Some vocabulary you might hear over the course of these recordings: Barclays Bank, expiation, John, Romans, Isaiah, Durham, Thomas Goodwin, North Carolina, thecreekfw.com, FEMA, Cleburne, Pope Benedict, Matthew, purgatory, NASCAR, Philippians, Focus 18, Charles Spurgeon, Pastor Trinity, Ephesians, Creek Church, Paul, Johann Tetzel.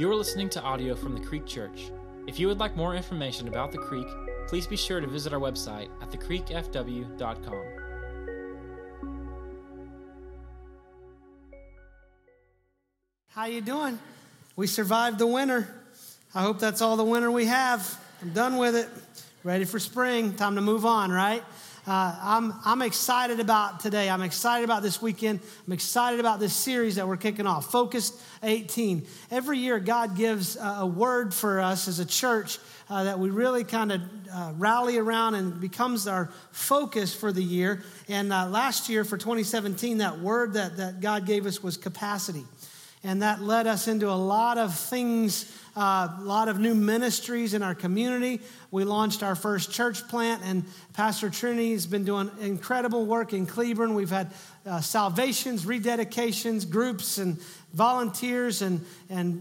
You are listening to audio from the Creek Church. If you would like more information about the Creek, please be sure to visit our website at thecreekfw.com. How you doing? We survived the winter. I hope that's all the winter we have. I'm done with it. Ready for spring. Time to move on, right? I'm excited about today. I'm excited about this weekend. I'm excited about this series that we're kicking off, Focus 18. Every year, God gives a word for us as a church that we really kind of rally around and becomes our focus for the year. And last year, for 2017, that word that God gave us was capacity. And that led us into a lot of things, a lot of new ministries in our community. We launched our first church plant, and Pastor Trinity has been doing incredible work in Cleburne. We've had salvations, rededications, groups, and volunteers, and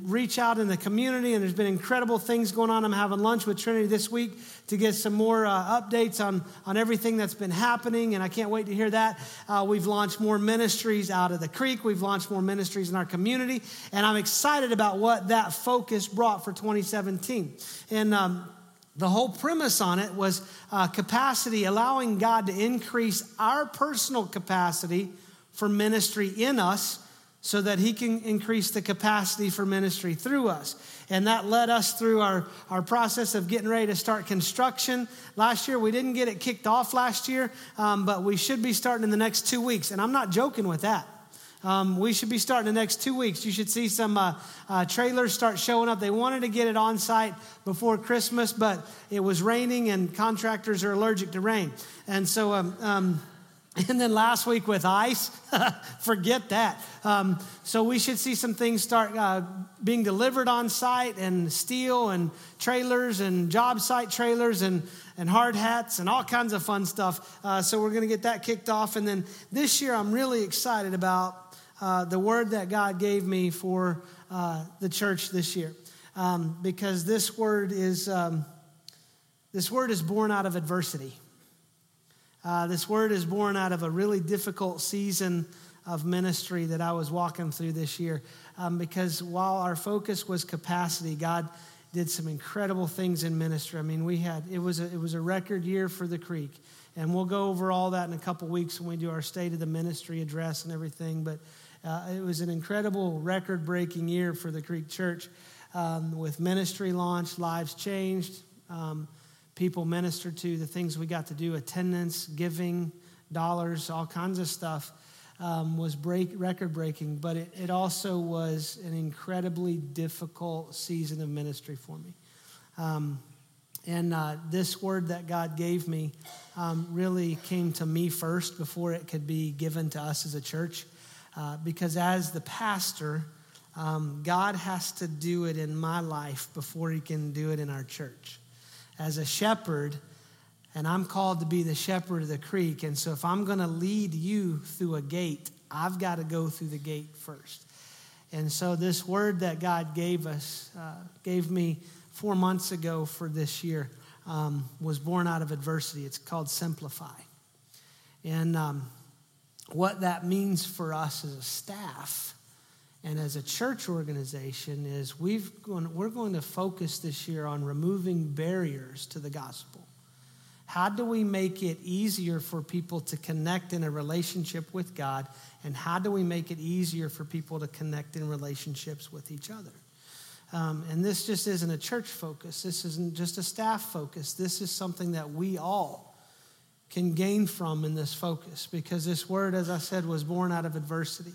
reach out in the community. And there's been incredible things going on. I'm having lunch with Trinity this week to get some more updates on everything that's been happening, and I can't wait to hear that. We've launched more ministries out of the Creek. We've launched more ministries in our community, and I'm excited about what that focus brought for 2017. And the whole premise on it was capacity, allowing God to increase our personal capacity for ministry in us so that he can increase the capacity for ministry through us. And that led us through our process of getting ready to start construction. Last year, we didn't get it kicked off last year, but we should be starting in the next 2 weeks. And I'm not joking with that. We should be starting the next 2 weeks. You should see some trailers start showing up. They wanted to get it on site before Christmas, but it was raining, and contractors are allergic to rain. And so, and then last week with ice, forget that. So we should see some things start being delivered on site, and steel and trailers and job site trailers and hard hats and all kinds of fun stuff. So we're going to get that kicked off. And then this year, I'm really excited about the word that God gave me for the church this year, because this word is born out of adversity. This word is born out of a really difficult season of ministry that I was walking through this year, because while our focus was capacity, God did some incredible things in ministry. I mean, it was a record year for the Creek, and we'll go over all that in a couple weeks when we do our State of the Ministry address and everything, but it was an incredible record-breaking year for the Creek Church, with ministry launched, lives changed, people ministered to, the things we got to do, attendance, giving, dollars, all kinds of stuff, was record-breaking. But it also was an incredibly difficult season of ministry for me. And this word that God gave me really came to me first before it could be given to us as a church. Because as the pastor, God has to do it in my life before he can do it in our church. As a shepherd, and I'm called to be the shepherd of the Creek, and so if I'm going to lead you through a gate, I've got to go through the gate first. And so this word that God gave me 4 months ago for this year, was born out of adversity. It's called simplify. And what that means for us as a staff and as a church organization is we're going to focus this year on removing barriers to the gospel. How do we make it easier for people to connect in a relationship with God? And how do we make it easier for people to connect in relationships with each other? And this just isn't a church focus. This isn't just a staff focus. This is something that we all can gain from in this focus, because this word, as I said, was born out of adversity.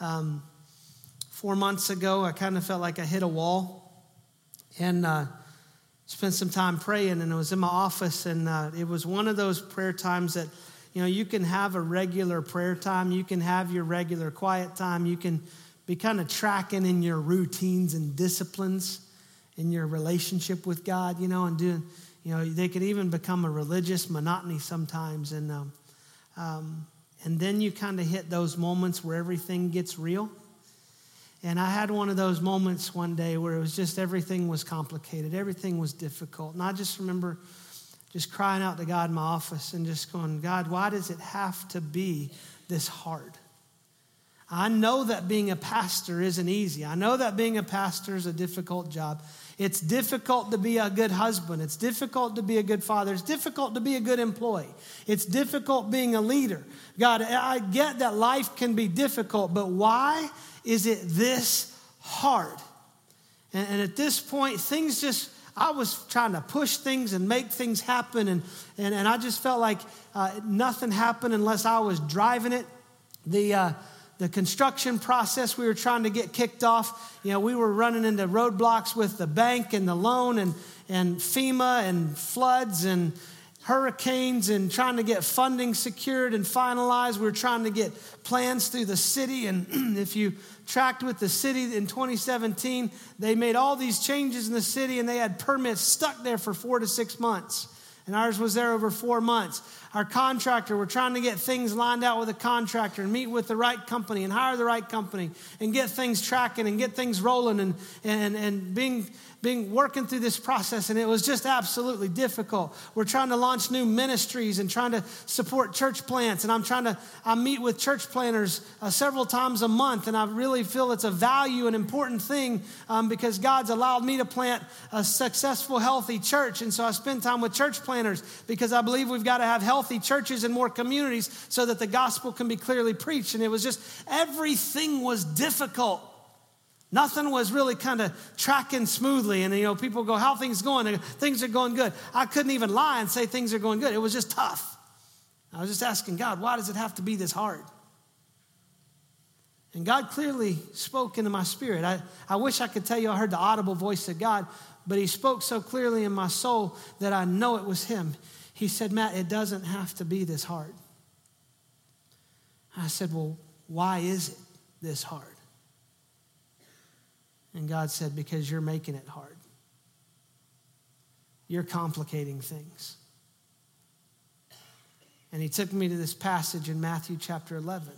4 months ago, I kind of felt like I hit a wall, and spent some time praying, and I was in my office, and it was one of those prayer times that, you know, you can have a regular prayer time, you can have your regular quiet time, you can be kind of tracking in your routines and disciplines in your relationship with God, you know, and doing, you know, they can even become a religious monotony sometimes, and then you kind of hit those moments where everything gets real. And I had one of those moments one day where it was just everything was complicated. Everything was difficult. And I just remember just crying out to God in my office and just going, God, why does it have to be this hard? I know that being a pastor isn't easy. I know that being a pastor is a difficult job. It's difficult to be a good husband. It's difficult to be a good father. It's difficult to be a good employee. It's difficult being a leader. God, I get that life can be difficult, but why is it this hard? And at this point, things just, I was trying to push things and make things happen, and I just felt like nothing happened unless I was driving it. The construction process we were trying to get kicked off, you know, we were running into roadblocks with the bank and the loan and FEMA and floods and hurricanes and trying to get funding secured and finalized. We were trying to get plans through the city. And if you tracked with the city in 2017, they made all these changes in the city and they had permits stuck there for 4 to 6 months. And ours was there over 4 months. Our contractor, we're trying to get things lined out with a contractor and meet with the right company and hire the right company and get things tracking and get things rolling and being working through this process, and it was just absolutely difficult. We're trying to launch new ministries and trying to support church plants, and I meet with church planters several times a month, and I really feel it's a value and important thing because God's allowed me to plant a successful, healthy church, and so I spend time with church planters because I believe we've got to have healthy churches and more communities so that the gospel can be clearly preached, and it was just, everything was difficult. Nothing was really kind of tracking smoothly. And, you know, people go, how are things going? And things are going good. I couldn't even lie and say things are going good. It was just tough. I was just asking God, why does it have to be this hard? And God clearly spoke into my spirit. I wish I could tell you I heard the audible voice of God, but he spoke so clearly in my soul that I know it was him. He said, Matt, it doesn't have to be this hard. I said, well, why is it this hard? And God said, because you're making it hard. You're complicating things. And he took me to this passage in Matthew chapter 11.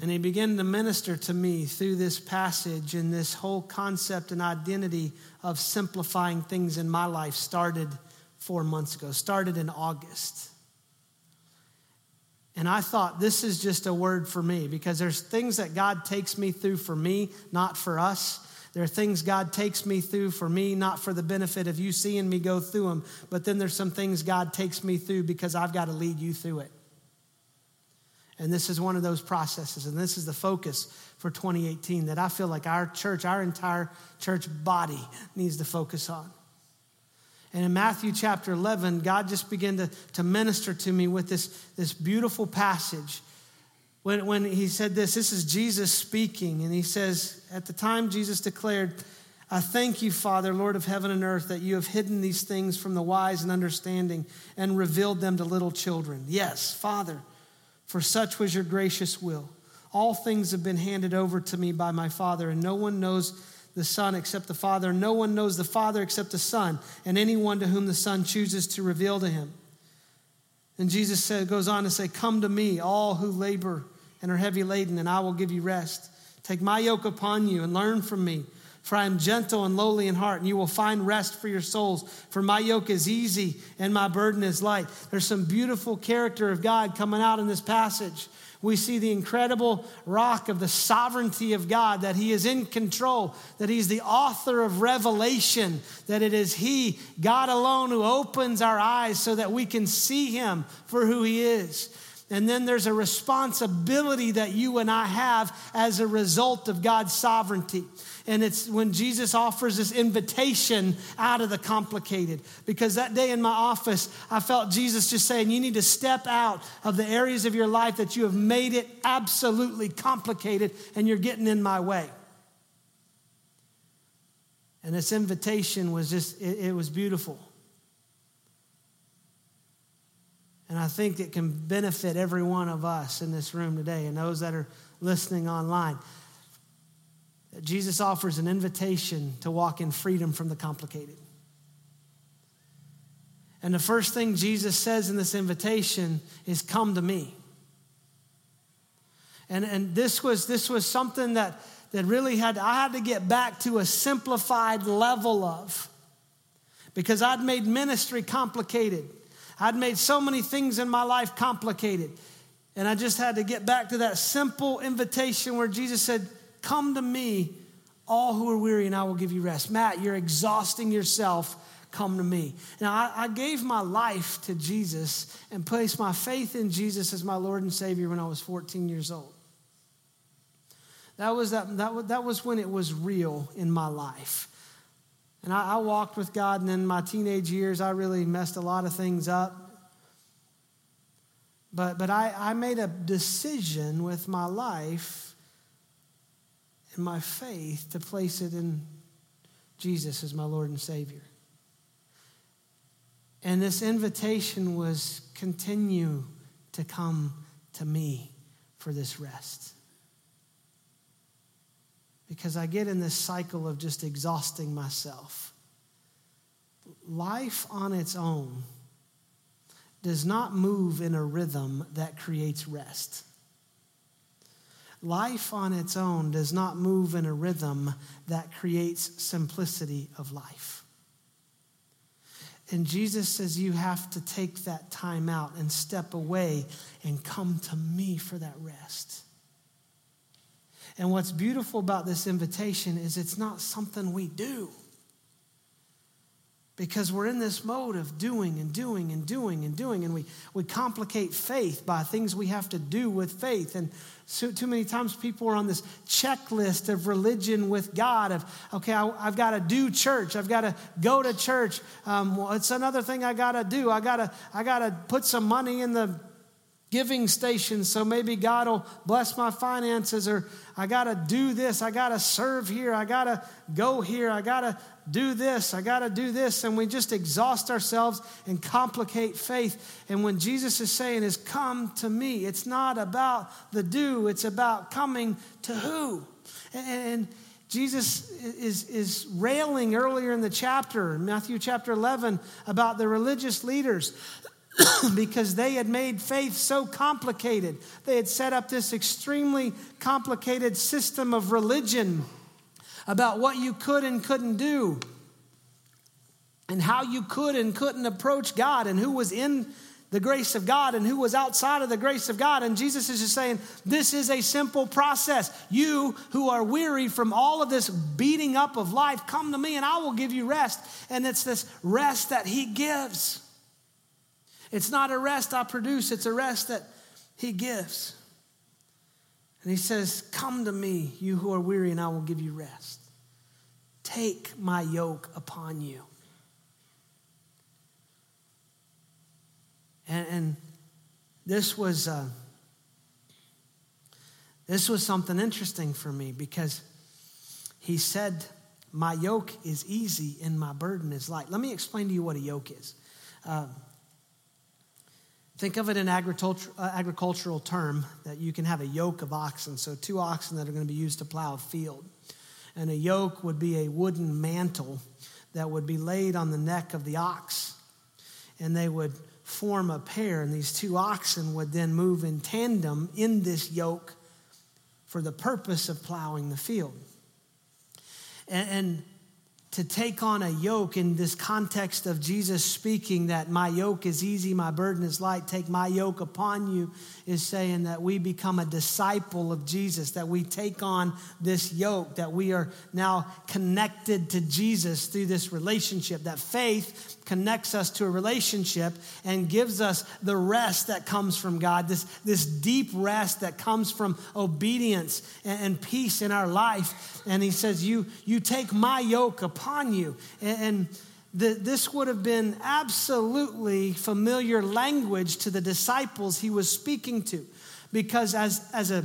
And he began to minister to me through this passage, and this whole concept and identity of simplifying things in my life started 4 months ago, started in August. And I thought, this is just a word for me, because there's things that God takes me through for me, not for us. There are things God takes me through for me, not for the benefit of you seeing me go through them. But then there's some things God takes me through because I've got to lead you through it. And this is one of those processes. And this is the focus for 2018 that I feel like our church, our entire church body needs to focus on. And in Matthew chapter 11, God just began to minister to me with this beautiful passage. When he said this is Jesus speaking. And he says, at the time Jesus declared, I thank you, Father, Lord of heaven and earth, that you have hidden these things from the wise and understanding and revealed them to little children. Yes, Father, for such was your gracious will. All things have been handed over to me by my Father, and no one knows the Son except the Father. No one knows the Father except the Son, and anyone to whom the Son chooses to reveal to him. And Jesus goes on to say, come to me, all who labor and are heavy laden, and I will give you rest. Take my yoke upon you and learn from me, for I am gentle and lowly in heart, and you will find rest for your souls. For my yoke is easy and my burden is light. There's some beautiful character of God coming out in this passage. We see the incredible rock of the sovereignty of God, that he is in control, that he's the author of revelation, that it is he, God alone, who opens our eyes so that we can see him for who he is. And then there's a responsibility that you and I have as a result of God's sovereignty. And it's when Jesus offers this invitation out of the complicated. Because that day in my office, I felt Jesus just saying, you need to step out of the areas of your life that you have made it absolutely complicated and you're getting in my way. And this invitation was just, it was beautiful. And I think it can benefit every one of us in this room today and those that are listening online. That Jesus offers an invitation to walk in freedom from the complicated. And the first thing Jesus says in this invitation is, come to me. And this was something that really I had to get back to a simplified level of, because I'd made ministry complicated. I'd made so many things in my life complicated. And I just had to get back to that simple invitation where Jesus said, come to me, all who are weary, and I will give you rest. Matt, you're exhausting yourself. Come to me. Now, I gave my life to Jesus and placed my faith in Jesus as my Lord and Savior when I was 14 years old. That was when it was real in my life. And I walked with God, and in my teenage years, I really messed a lot of things up. But I made a decision with my life and my faith to place it in Jesus as my Lord and Savior. And this invitation was, continue to come to me for this rest. Because I get in this cycle of just exhausting myself. Life on its own does not move in a rhythm that creates rest. Life on its own does not move in a rhythm that creates simplicity of life. And Jesus says you have to take that time out and step away and come to me for that rest. And what's beautiful about this invitation is it's not something we do. Because we're in this mode of doing and doing and doing and doing. And we complicate faith by things we have to do with faith. And so too many times people are on this checklist of religion with God of, okay, I've got to do church. I've got to go to church. Well, it's another thing I got to do. I got to put some money in the giving station so maybe God will bless my finances, or I got to do this. I got to serve here. I got to go here. I got to do this. I got to do this. And we just exhaust ourselves and complicate faith. And when Jesus is saying is come to me, it's not about the do. It's about coming to who. And Jesus is railing earlier in the chapter, Matthew chapter 11, about the religious leaders. Because they had made faith so complicated. They had set up this extremely complicated system of religion about what you could and couldn't do, and how you could and couldn't approach God, and who was in the grace of God and who was outside of the grace of God. And Jesus is just saying, this is a simple process. You who are weary from all of this beating up of life, come to me and I will give you rest. And it's this rest that he gives. It's not a rest I produce, it's a rest that he gives. And he says, come to me, you who are weary, and I will give you rest. Take my yoke upon you. And this was something interesting for me, because he said, my yoke is easy and my burden is light. Let me explain to you what a yoke is. Think of it in agricultural term, that you can have a yoke of oxen, so two oxen that are going to be used to plow a field. And a yoke would be a wooden mantle that would be laid on the neck of the ox, and they would form a pair, and these two oxen would then move in tandem in this yoke for the purpose of plowing the field. And to take on a yoke in this context of Jesus speaking that my yoke is easy, my burden is light, take my yoke upon you, is saying that we become a disciple of Jesus, that we take on this yoke, that we are now connected to Jesus through this relationship, that faith connects us to a relationship and gives us the rest that comes from God, this deep rest that comes from obedience and peace in our life. And he says, you take my yoke upon you. And this would have been absolutely familiar language to the disciples he was speaking to, because as a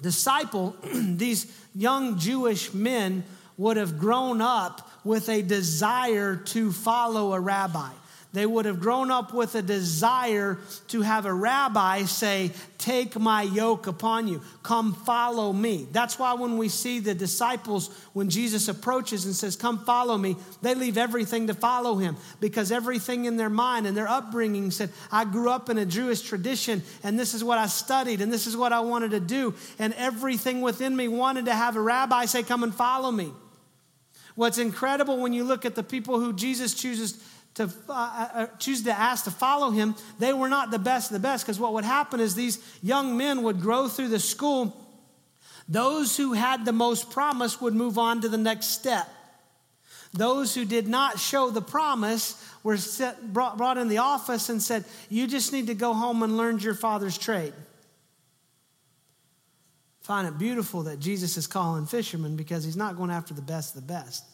disciple, these young Jewish men would have grown up with a desire to follow a rabbi. They would have grown up with a desire to have a rabbi say, take my yoke upon you. Come follow me. That's why when we see the disciples, when Jesus approaches and says, come follow me, they leave everything to follow him, because everything in their mind and their upbringing said, I grew up in a Jewish tradition, and this is what I studied, and this is what I wanted to do. And everything within me wanted to have a rabbi say, come and follow me. What's incredible when you look at the people who Jesus chooses to choose to ask to follow him, they were not the best of the best, because what would happen is these young men would grow through the school. Those who had the most promise would move on to the next step. Those who did not show the promise were brought in the office and said, you just need to go home and learn your father's trade. I find it beautiful that Jesus is calling fishermen, because he's not going after the best of the best.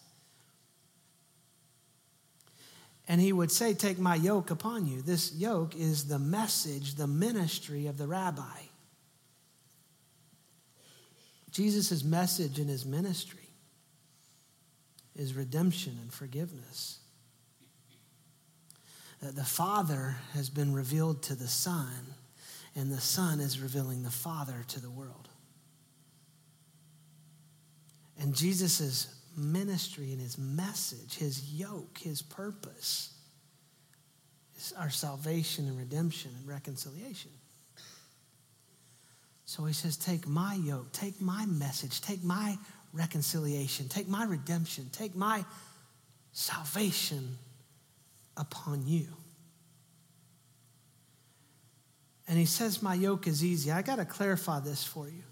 And he would say, take my yoke upon you. This yoke is the message, the ministry of the rabbi. Jesus' message in his ministry is redemption and forgiveness. That the Father has been revealed to the Son, and the Son is revealing the Father to the world. And Jesus' ministry and his message, his yoke, his purpose is our salvation and redemption and reconciliation. So he says, take my yoke, take my message, take my reconciliation, take my redemption, take my salvation upon you. And he says, my yoke is easy. I got to clarify this for you,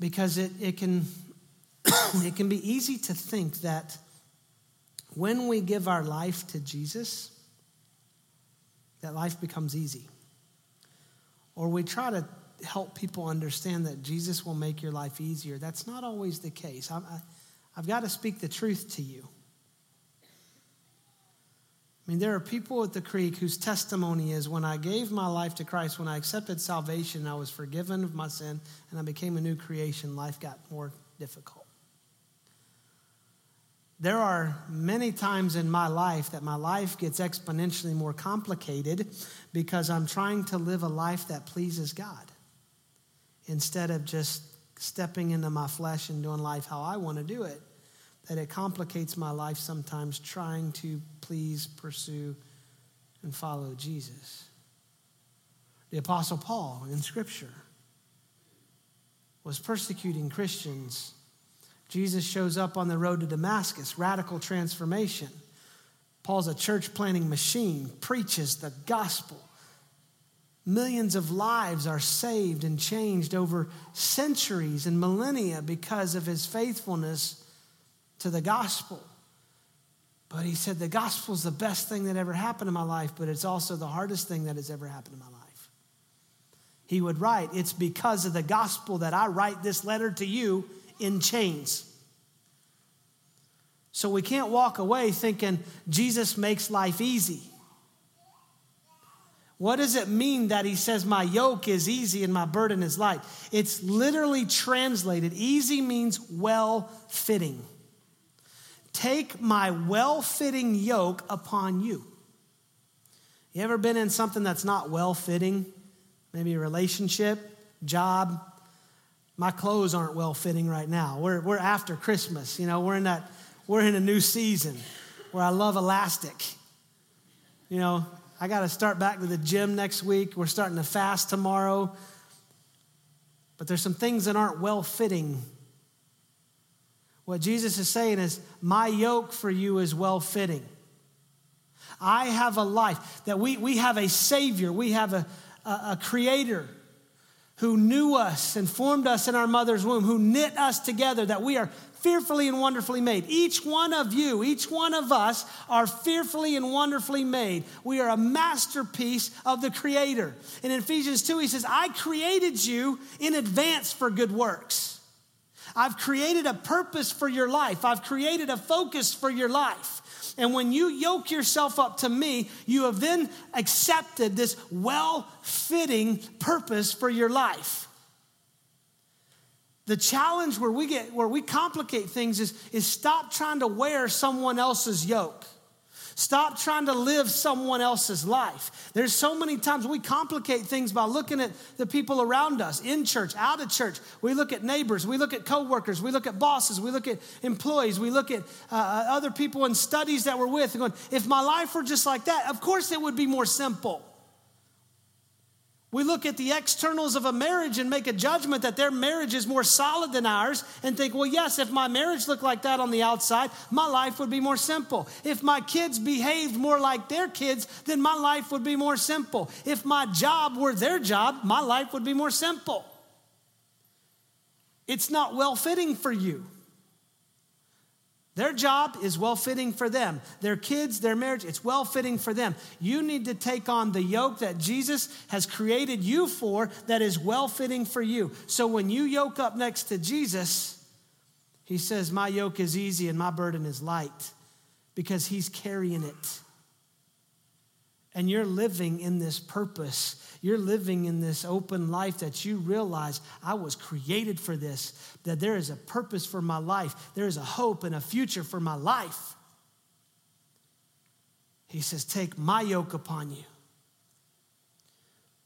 because it can be easy to think that when we give our life to Jesus, that life becomes easy. Or we try to help people understand that Jesus will make your life easier. That's not always the case. I've got to speak the truth to you. I mean, there are people at the Creek whose testimony is, when I gave my life to Christ, when I accepted salvation, I was forgiven of my sin, and I became a new creation. Life got more difficult. There are many times in my life that my life gets exponentially more complicated because I'm trying to live a life that pleases God instead of just stepping into my flesh and doing life how I want to do it, that it complicates my life sometimes trying to please, pursue, and follow Jesus. The Apostle Paul in Scripture was persecuting Christians. Jesus shows up on the road to Damascus, radical transformation. Paul's a church planting machine, preaches the gospel. Millions of lives are saved and changed over centuries and millennia because of his faithfulness to the gospel. But he said, the gospel's the best thing that ever happened in my life, but it's also the hardest thing that has ever happened in my life. He would write, it's because of the gospel that I write this letter to you in chains. So we can't walk away thinking Jesus makes life easy. What does it mean that he says my yoke is easy and my burden is light? It's literally translated. Easy means well-fitting. Take my well-fitting yoke upon you. You ever been in something that's not well-fitting? Maybe a relationship, job. My clothes aren't well fitting right now. We're after Christmas, you know. We're in a new season where I love elastic. You know, I got to start back to the gym next week. We're starting to fast tomorrow. But there's some things that aren't well fitting. What Jesus is saying is, my yoke for you is well fitting. I have a life that we have a Savior. We have a creator who knew us and formed us in our mother's womb, who knit us together, that we are fearfully and wonderfully made. Each one of you, each one of us are fearfully and wonderfully made. We are a masterpiece of the creator. In Ephesians 2, he says, I created you in advance for good works. I've created a purpose for your life. I've created a focus for your life. And when you yoke yourself up to me, you have then accepted this well-fitting purpose for your life. The challenge where we complicate things is stop trying to wear someone else's yoke. Stop trying to live someone else's life. There's so many times we complicate things by looking at the people around us, in church, out of church. We look at neighbors. We look at coworkers. We look at bosses. We look at employees. We look at other people in studies that we're with and going, if my life were just like that, of course it would be more simple. We look at the externals of a marriage and make a judgment that their marriage is more solid than ours and think, well, yes, if my marriage looked like that on the outside, my life would be more simple. If my kids behaved more like their kids, then my life would be more simple. If my job were their job, my life would be more simple. It's not well-fitting for you. Their job is well-fitting for them. Their kids, their marriage, it's well-fitting for them. You need to take on the yoke that Jesus has created you for that is well-fitting for you. So when you yoke up next to Jesus, he says, my yoke is easy and my burden is light, because he's carrying it. And you're living in this purpose. You're living in this open life that you realize I was created for this, that there is a purpose for my life. There is a hope and a future for my life. He says, take my yoke upon you.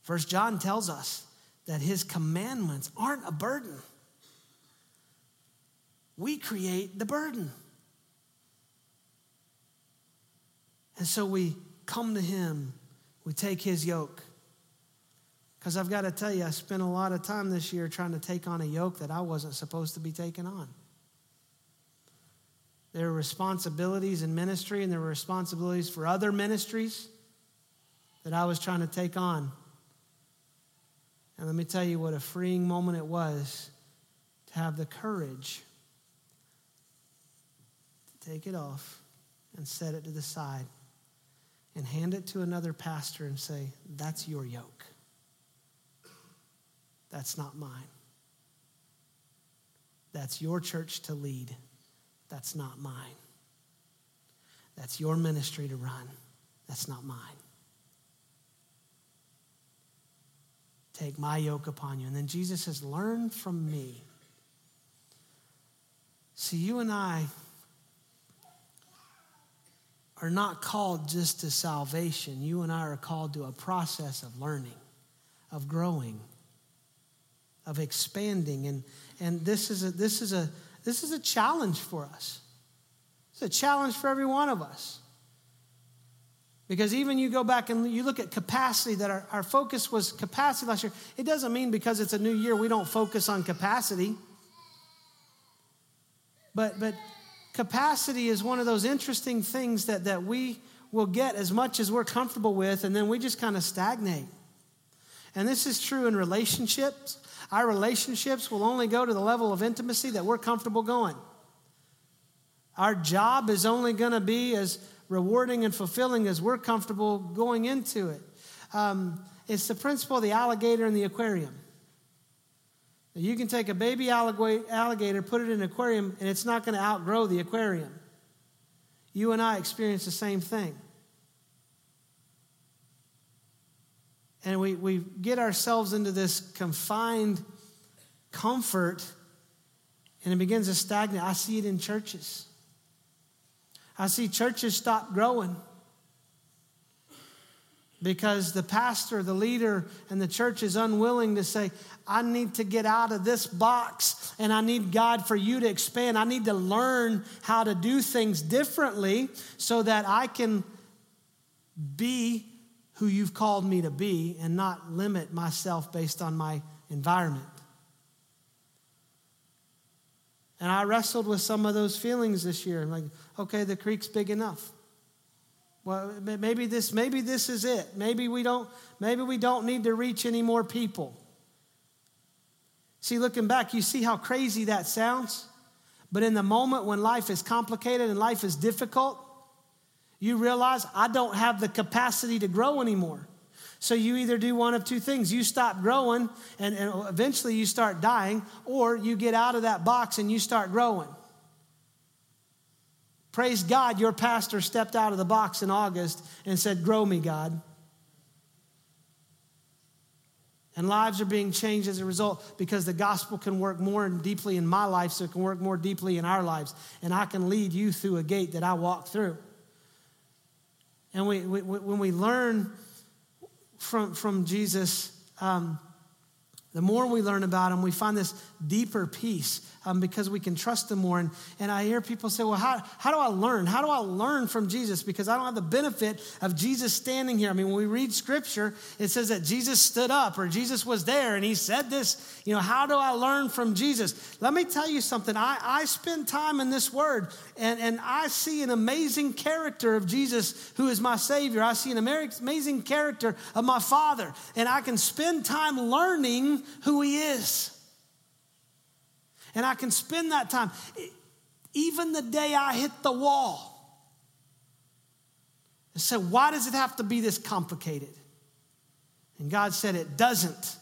1 John tells us that his commandments aren't a burden. We create the burden. And so we come to him, we take his yoke. Because I've got to tell you, I spent a lot of time this year trying to take on a yoke that I wasn't supposed to be taking on. There are responsibilities in ministry, and there were responsibilities for other ministries that I was trying to take on. And let me tell you what a freeing moment it was to have the courage to take it off and set it to the side, and hand it to another pastor and say, that's your yoke. That's not mine. That's your church to lead. That's not mine. That's your ministry to run. That's not mine. Take my yoke upon you. And then Jesus says, learn from me. See, you and I are not called just to salvation. You and I are called to a process of learning, of growing, of expanding. And this is a challenge for us. It's a challenge for every one of us. Because even you go back and you look at capacity, that our focus was capacity last year. It doesn't mean because it's a new year we don't focus on capacity. But capacity is one of those interesting things that we will get as much as we're comfortable with, and then we just kind of stagnate. And this is true in relationships. Our relationships will only go to the level of intimacy that we're comfortable going. Our job is only going to be as rewarding and fulfilling as we're comfortable going into it. It's the principle of the alligator in the aquarium. You can take a baby alligator, put it in an aquarium, and it's not going to outgrow the aquarium. You and I experience the same thing. And we get ourselves into this confined comfort, and it begins to stagnate. I see it in churches. I see churches stop growing because the pastor, the leader, and the church is unwilling to say, I need to get out of this box, and I need God for you to expand. I need to learn how to do things differently so that I can be who you've called me to be and not limit myself based on my environment. And I wrestled with some of those feelings this year. I'm like, okay, the creek's big enough. Well, maybe this is it. Maybe we don't need to reach any more people. See, looking back, you see how crazy that sounds. But in the moment when life is complicated and life is difficult, you realize I don't have the capacity to grow anymore. So you either do one of two things. You stop growing and eventually you start dying, or you get out of that box and you start growing. Praise God, your pastor stepped out of the box in August and said, grow me, God. And lives are being changed as a result, because the gospel can work more deeply in my life, so it can work more deeply in our lives. And I can lead you through a gate that I walk through. And when we learn from Jesus, The more we learn about them, we find this deeper peace because we can trust them more. And I hear people say, well, how do I learn? How do I learn from Jesus? Because I don't have the benefit of Jesus standing here. I mean, when we read scripture, it says that Jesus stood up or Jesus was there and he said this. You know, how do I learn from Jesus? Let me tell you something. I spend time in this word and I see an amazing character of Jesus who is my Savior. I see an amazing character of my Father. And I can spend time learning who he is. And I can spend that time. Even the day I hit the wall and said, why does it have to be this complicated? And God said, it doesn't.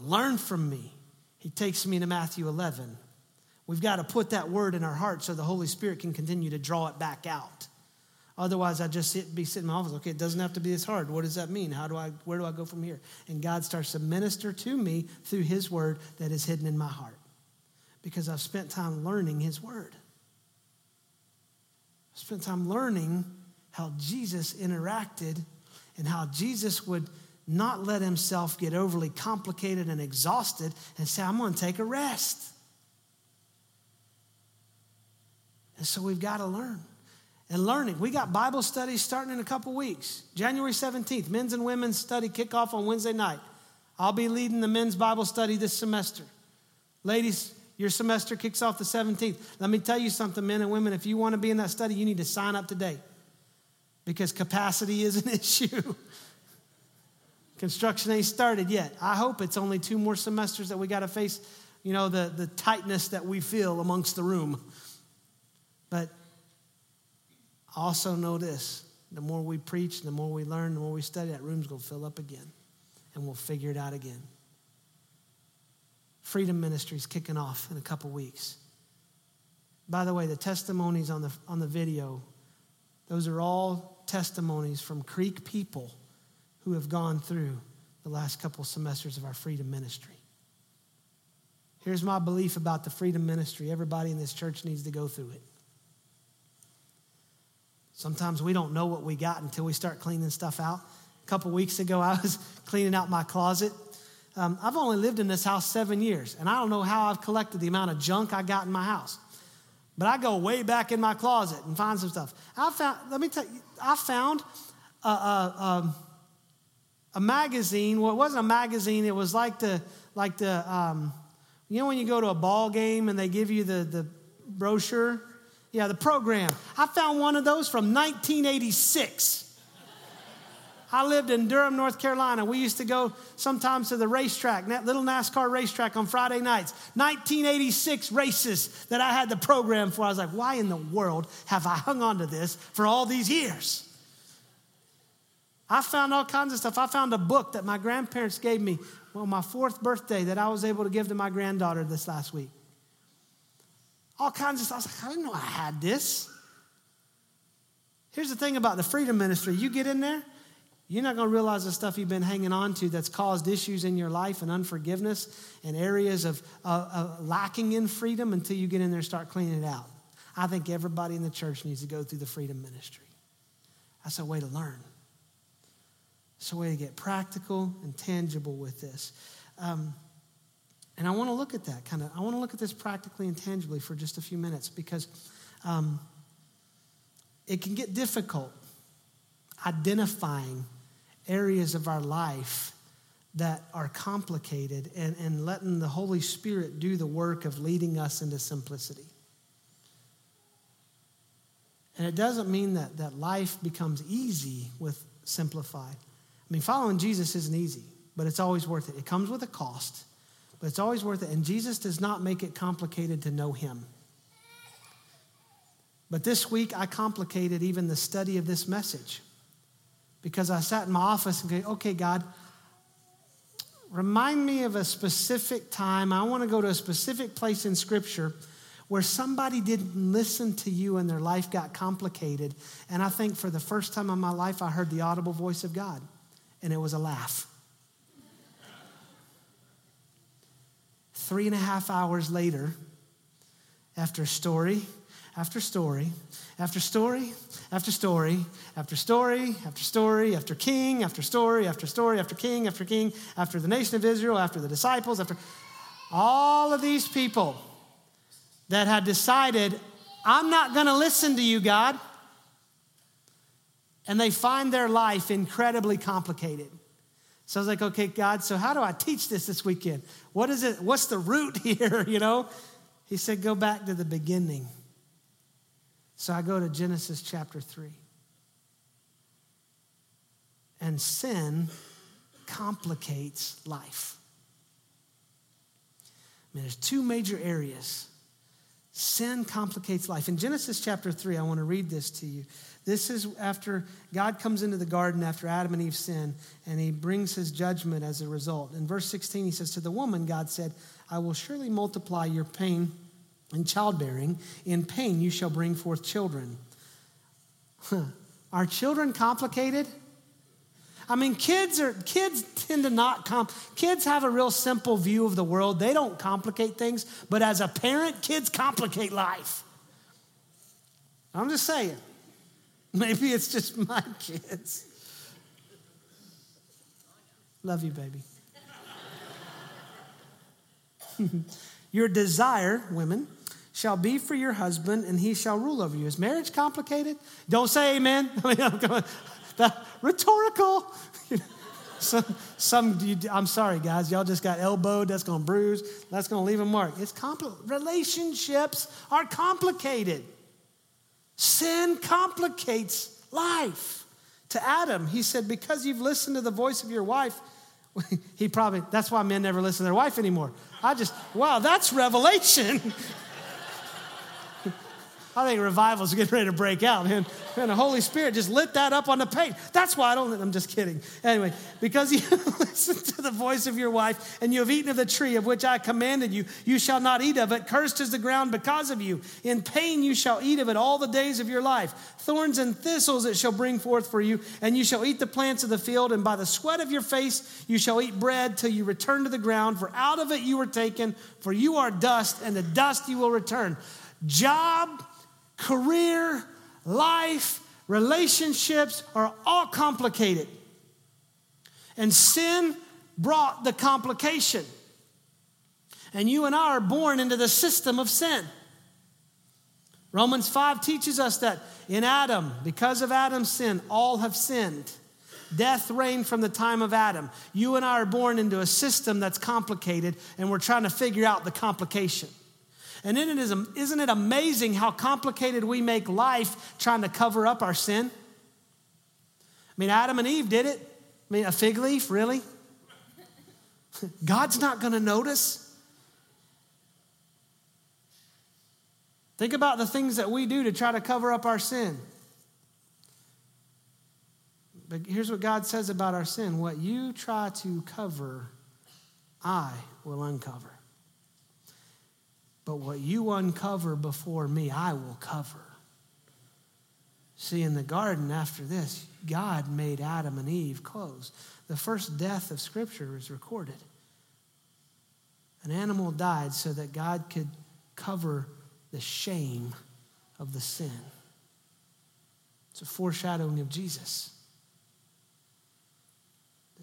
Learn from me. He takes me to Matthew 11. We've got to put that word in our heart so the Holy Spirit can continue to draw it back out. Otherwise, I just be sitting in my office. Okay, it doesn't have to be this hard. What does that mean? Where do I go from here? And God starts to minister to me through his word that is hidden in my heart because I've spent time learning his word. I've spent time learning how Jesus interacted and how Jesus would not let himself get overly complicated and exhausted and say, I'm going to take a rest. And so we've got to learn. And learning. We got Bible studies starting in a couple weeks. January 17th, men's and women's study kickoff on Wednesday night. I'll be leading the men's Bible study this semester. Ladies, your semester kicks off the 17th. Let me tell you something, men and women, if you want to be in that study, you need to sign up today because capacity is an issue. Construction ain't started yet. I hope it's only 2 more semesters that we got to face, you know, the tightness that we feel amongst the room. But I also know this, the more we preach, the more we learn, the more we study, that room's going to fill up again, and we'll figure it out again. Freedom Ministry's kicking off in a couple weeks. By the way, the testimonies on the video, those are all testimonies from Creek people who have gone through the last couple semesters of our Freedom Ministry. Here's my belief about the Freedom Ministry. Everybody in this church needs to go through it. Sometimes we don't know what we got until we start cleaning stuff out. A couple weeks ago, I was cleaning out my closet. I've only lived in this house 7 years, and I don't know how I've collected the amount of junk I got in my house. But I go way back in my closet and find some stuff. I found a magazine. Well, it wasn't a magazine. It was like the you know when you go to a ball game and they give you the brochure. Yeah, the program. I found one of those from 1986. I lived in Durham, North Carolina. We used to go sometimes to the racetrack, that little NASCAR racetrack on Friday nights. 1986 races that I had the program for. I was like, why in the world have I hung on to this for all these years? I found all kinds of stuff. I found a book that my grandparents gave me on my 4th birthday that I was able to give to my granddaughter this last week. All kinds of stuff. I was like, I didn't know I had this. Here's the thing about the Freedom Ministry. You get in there, you're not going to realize the stuff you've been hanging on to that's caused issues in your life and unforgiveness and areas of lacking in freedom until you get in there and start cleaning it out. I think everybody in the church needs to go through the Freedom Ministry. That's a way to learn. It's a way to get practical and tangible with this. And I want to look at that I want to look at this practically and tangibly for just a few minutes because it can get difficult identifying areas of our life that are complicated and letting the Holy Spirit do the work of leading us into simplicity. And it doesn't mean that life becomes easy with simplified. I mean, following Jesus isn't easy, but it's always worth it. It comes with a cost. But it's always worth it. And Jesus does not make it complicated to know him. But this week, I complicated even the study of this message because I sat in my office and go, okay, God, remind me of a specific time. I want to go to a specific place in Scripture where somebody didn't listen to you and their life got complicated. And I think for the first time in my life, I heard the audible voice of God, and it was a laugh. 3.5 hours later, after story, after story, after story, after story, after story, after story, after king, after story, after story, after king, after king, after the nation of Israel, after the disciples, after all of these people that had decided, I'm not going to listen to you, God. And they find their life incredibly complicated. So I was like, okay, God, so how do I teach this weekend? What is it? What's the root here, you know? He said, go back to the beginning. So I go to Genesis chapter 3. And sin complicates life. I mean, there's two major areas. Sin complicates life. In Genesis chapter 3, I want to read this to you. This is after God comes into the garden after Adam and Eve sin, and he brings his judgment as a result. In verse 16, he says, to the woman, God said, I will surely multiply your pain in childbearing. In pain you shall bring forth children. Huh. Are children complicated? I mean, kids tend to not kids have a real simple view of the world. They don't complicate things, but as a parent, kids complicate life. I'm just saying. Maybe it's just my kids. Love you, baby. Your desire, women, shall be for your husband, and he shall rule over you. Is marriage complicated? Don't say amen. Rhetorical. I'm sorry, guys. Y'all just got elbowed. That's going to bruise. That's going to leave a mark. It's relationships are complicated. Sin complicates life. To Adam, he said, because you've listened to the voice of your wife, that's why men never listen to their wife anymore. Wow, that's revelation. I think revival's getting ready to break out, man. And the Holy Spirit just lit that up on the page. That's why I'm just kidding. Anyway, because you listened to the voice of your wife and you have eaten of the tree of which I commanded you, you shall not eat of it. Cursed is the ground because of you. In pain you shall eat of it all the days of your life. Thorns and thistles it shall bring forth for you, and you shall eat the plants of the field, and by the sweat of your face you shall eat bread till you return to the ground, for out of it you were taken, for you are dust, and to dust you will return. Job, career, life, relationships are all complicated. And sin brought the complication. And you and I are born into the system of sin. Romans 5 teaches us that in Adam, because of Adam's sin, all have sinned. Death reigned from the time of Adam. You and I are born into a system that's complicated, and we're trying to figure out the complication. And isn't it amazing how complicated we make life trying to cover up our sin? I mean, Adam and Eve did it. I mean, a fig leaf, really? God's not going to notice. Think about the things that we do to try to cover up our sin. But here's what God says about our sin. What you try to cover, I will uncover. But what you uncover before me, I will cover. See, in the garden after this, God made Adam and Eve clothes. The first death of Scripture is recorded. An animal died so that God could cover the shame of the sin. It's a foreshadowing of Jesus.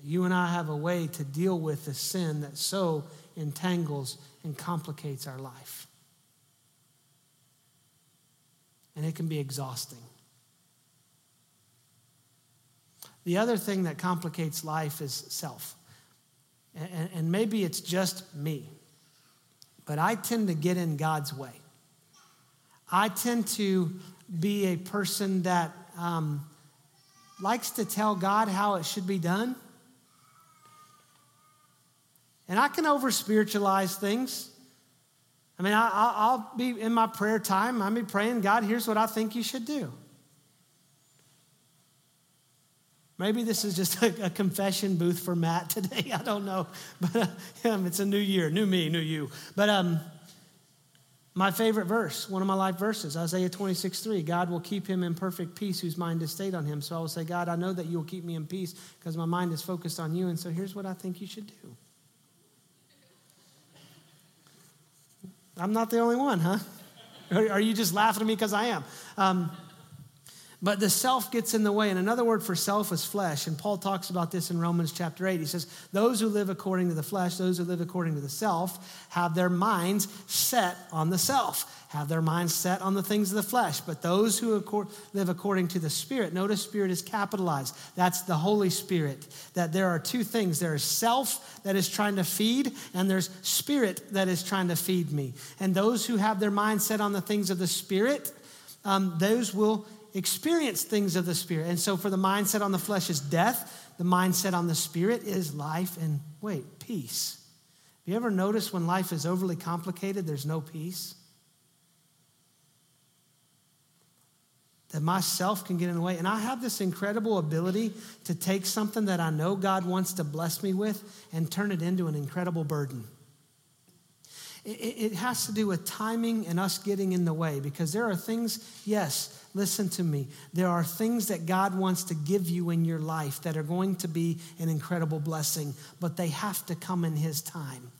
You and I have a way to deal with the sin that so entangles and complicates our life. And it can be exhausting. The other thing that complicates life is self. And maybe it's just me, but I tend to get in God's way. I tend to be a person that likes to tell God how it should be done. And I can over-spiritualize things. I mean, I'll be in my prayer time. I'll be praying, God, here's what I think you should do. Maybe this is just a confession booth for Matt today. I don't know. But it's a new year, new me, new you. But my favorite verse, one of my life verses, Isaiah 26:3, God will keep him in perfect peace whose mind is stayed on him. So I will say, God, I know that you will keep me in peace because my mind is focused on you. And so here's what I think you should do. I'm not the only one, huh? Are you just laughing at me? Because I am. But the self gets in the way. And another word for self is flesh. And Paul talks about this in Romans chapter 8. He says, those who live according to the flesh, those who live according to the self, have their minds set on the self, have their minds set on the things of the flesh. But those who live according to the Spirit, notice Spirit is capitalized. That's the Holy Spirit. That there are two things. There is self that is trying to feed, and there's Spirit that is trying to feed me. And those who have their minds set on the things of the Spirit, those will experience things of the Spirit. And so for the mindset on the flesh is death. The mindset on the Spirit is life and, peace. Have you ever noticed when life is overly complicated, there's no peace? That myself can get in the way. And I have this incredible ability to take something that I know God wants to bless me with and turn it into an incredible burden. It has to do with timing and us getting in the way, because there are things, yes, listen to me, there are things that God wants to give you in your life that are going to be an incredible blessing, but they have to come in His time.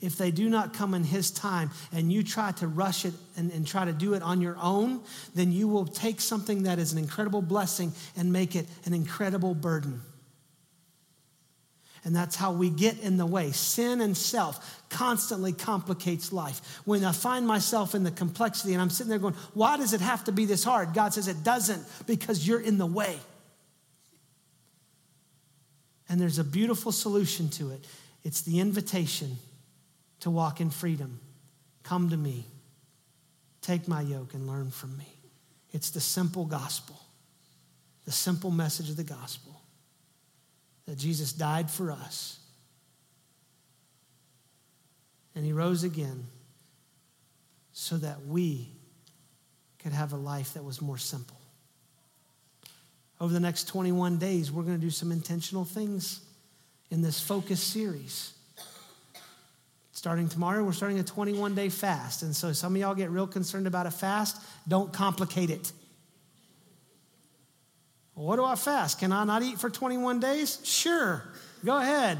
If they do not come in His time and you try to rush it and try to do it on your own, then you will take something that is an incredible blessing and make it an incredible burden. And that's how we get in the way. Sin and self constantly complicates life. When I find myself in the complexity and I'm sitting there going, why does it have to be this hard? God says it doesn't, because you're in the way. And there's a beautiful solution to it. It's the invitation to walk in freedom. Come to me. Take my yoke and learn from me. It's the simple gospel, the simple message of the gospel. That Jesus died for us. And He rose again so that we could have a life that was more simple. Over the next 21 days, we're going to do some intentional things in this Focus series. Starting tomorrow, we're starting a 21-day fast. And so some of y'all get real concerned about a fast. Don't complicate it. What do I fast? Can I not eat for 21 days? Sure, go ahead.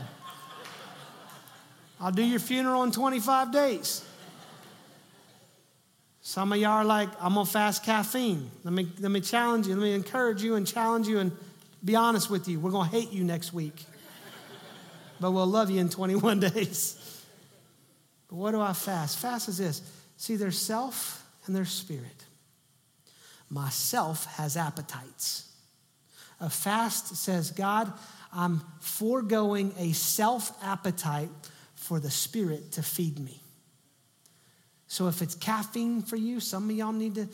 I'll do your funeral in 25 days. Some of y'all are like, I'm gonna fast caffeine. Let me challenge you. Let me encourage you and challenge you and be honest with you. We're gonna hate you next week, but we'll love you in 21 days. But what do I fast? Fast is this. See, there's self and there's spirit. Myself has appetites. A fast says, God, I'm foregoing a self-appetite for the Spirit to feed me. So if it's caffeine for you, some of y'all need to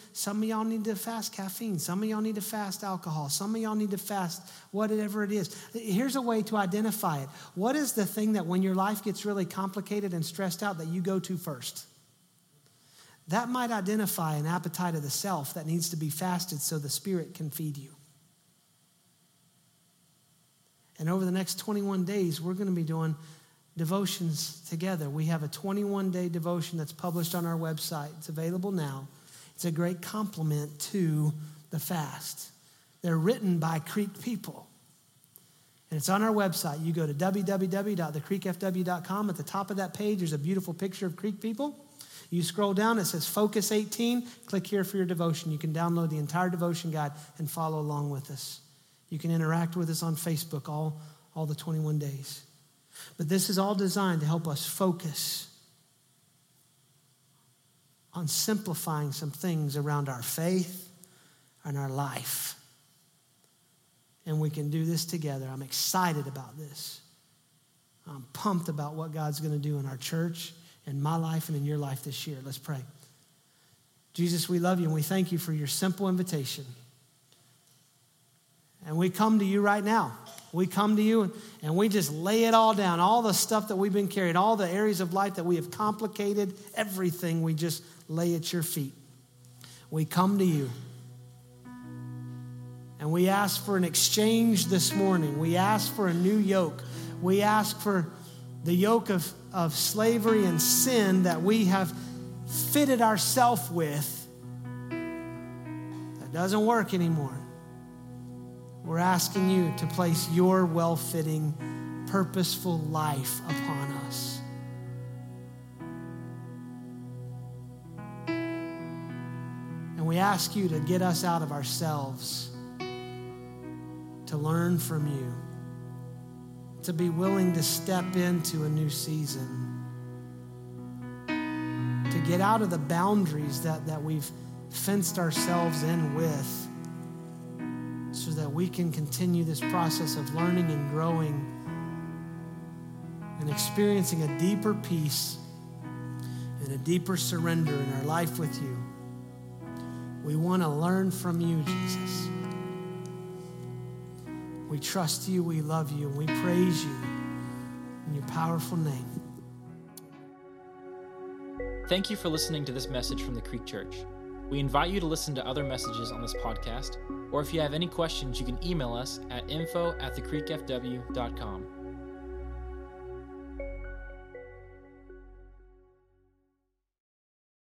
fast caffeine. Some of y'all need to fast alcohol. Some of y'all need to fast whatever it is. Here's a way to identify it. What is the thing that when your life gets really complicated and stressed out that you go to first? That might identify an appetite of the self that needs to be fasted so the Spirit can feed you. And over the next 21 days, we're going to be doing devotions together. We have a 21-day devotion that's published on our website. It's available now. It's a great complement to the fast. They're written by Creek people. And it's on our website. You go to www.thecreekfw.com. At the top of that page, there's a beautiful picture of Creek people. You scroll down, it says Focus 18. Click here for your devotion. You can download the entire devotion guide and follow along with us. You can interact with us on Facebook all the 21 days. But this is all designed to help us focus on simplifying some things around our faith and our life. And we can do this together. I'm excited about this. I'm pumped about what God's going to do in our church, in my life, and in your life this year. Let's pray. Jesus, we love you and we thank you for your simple invitation. And we come to you right now. We come to you and we just lay it all down, all the stuff that we've been carrying, all the areas of life that we have complicated, everything we just lay at your feet. We come to you. And we ask for an exchange this morning. We ask for a new yoke. We ask for the yoke of slavery and sin that we have fitted ourselves with that doesn't work anymore. We're asking you to place your well-fitting, purposeful life upon us. we ask you to get us out of ourselves, to learn from you, to be willing to step into a new season, to get out of the boundaries that we've fenced ourselves in with, so that we can continue this process of learning and growing and experiencing a deeper peace and a deeper surrender in our life with you. We want to learn from you, Jesus. We trust you, we love you, and we praise you in your powerful name. Thank you for listening to this message from the Creek Church. We invite you to listen to other messages on this podcast, or if you have any questions, you can email us at info@thecreekfw.com.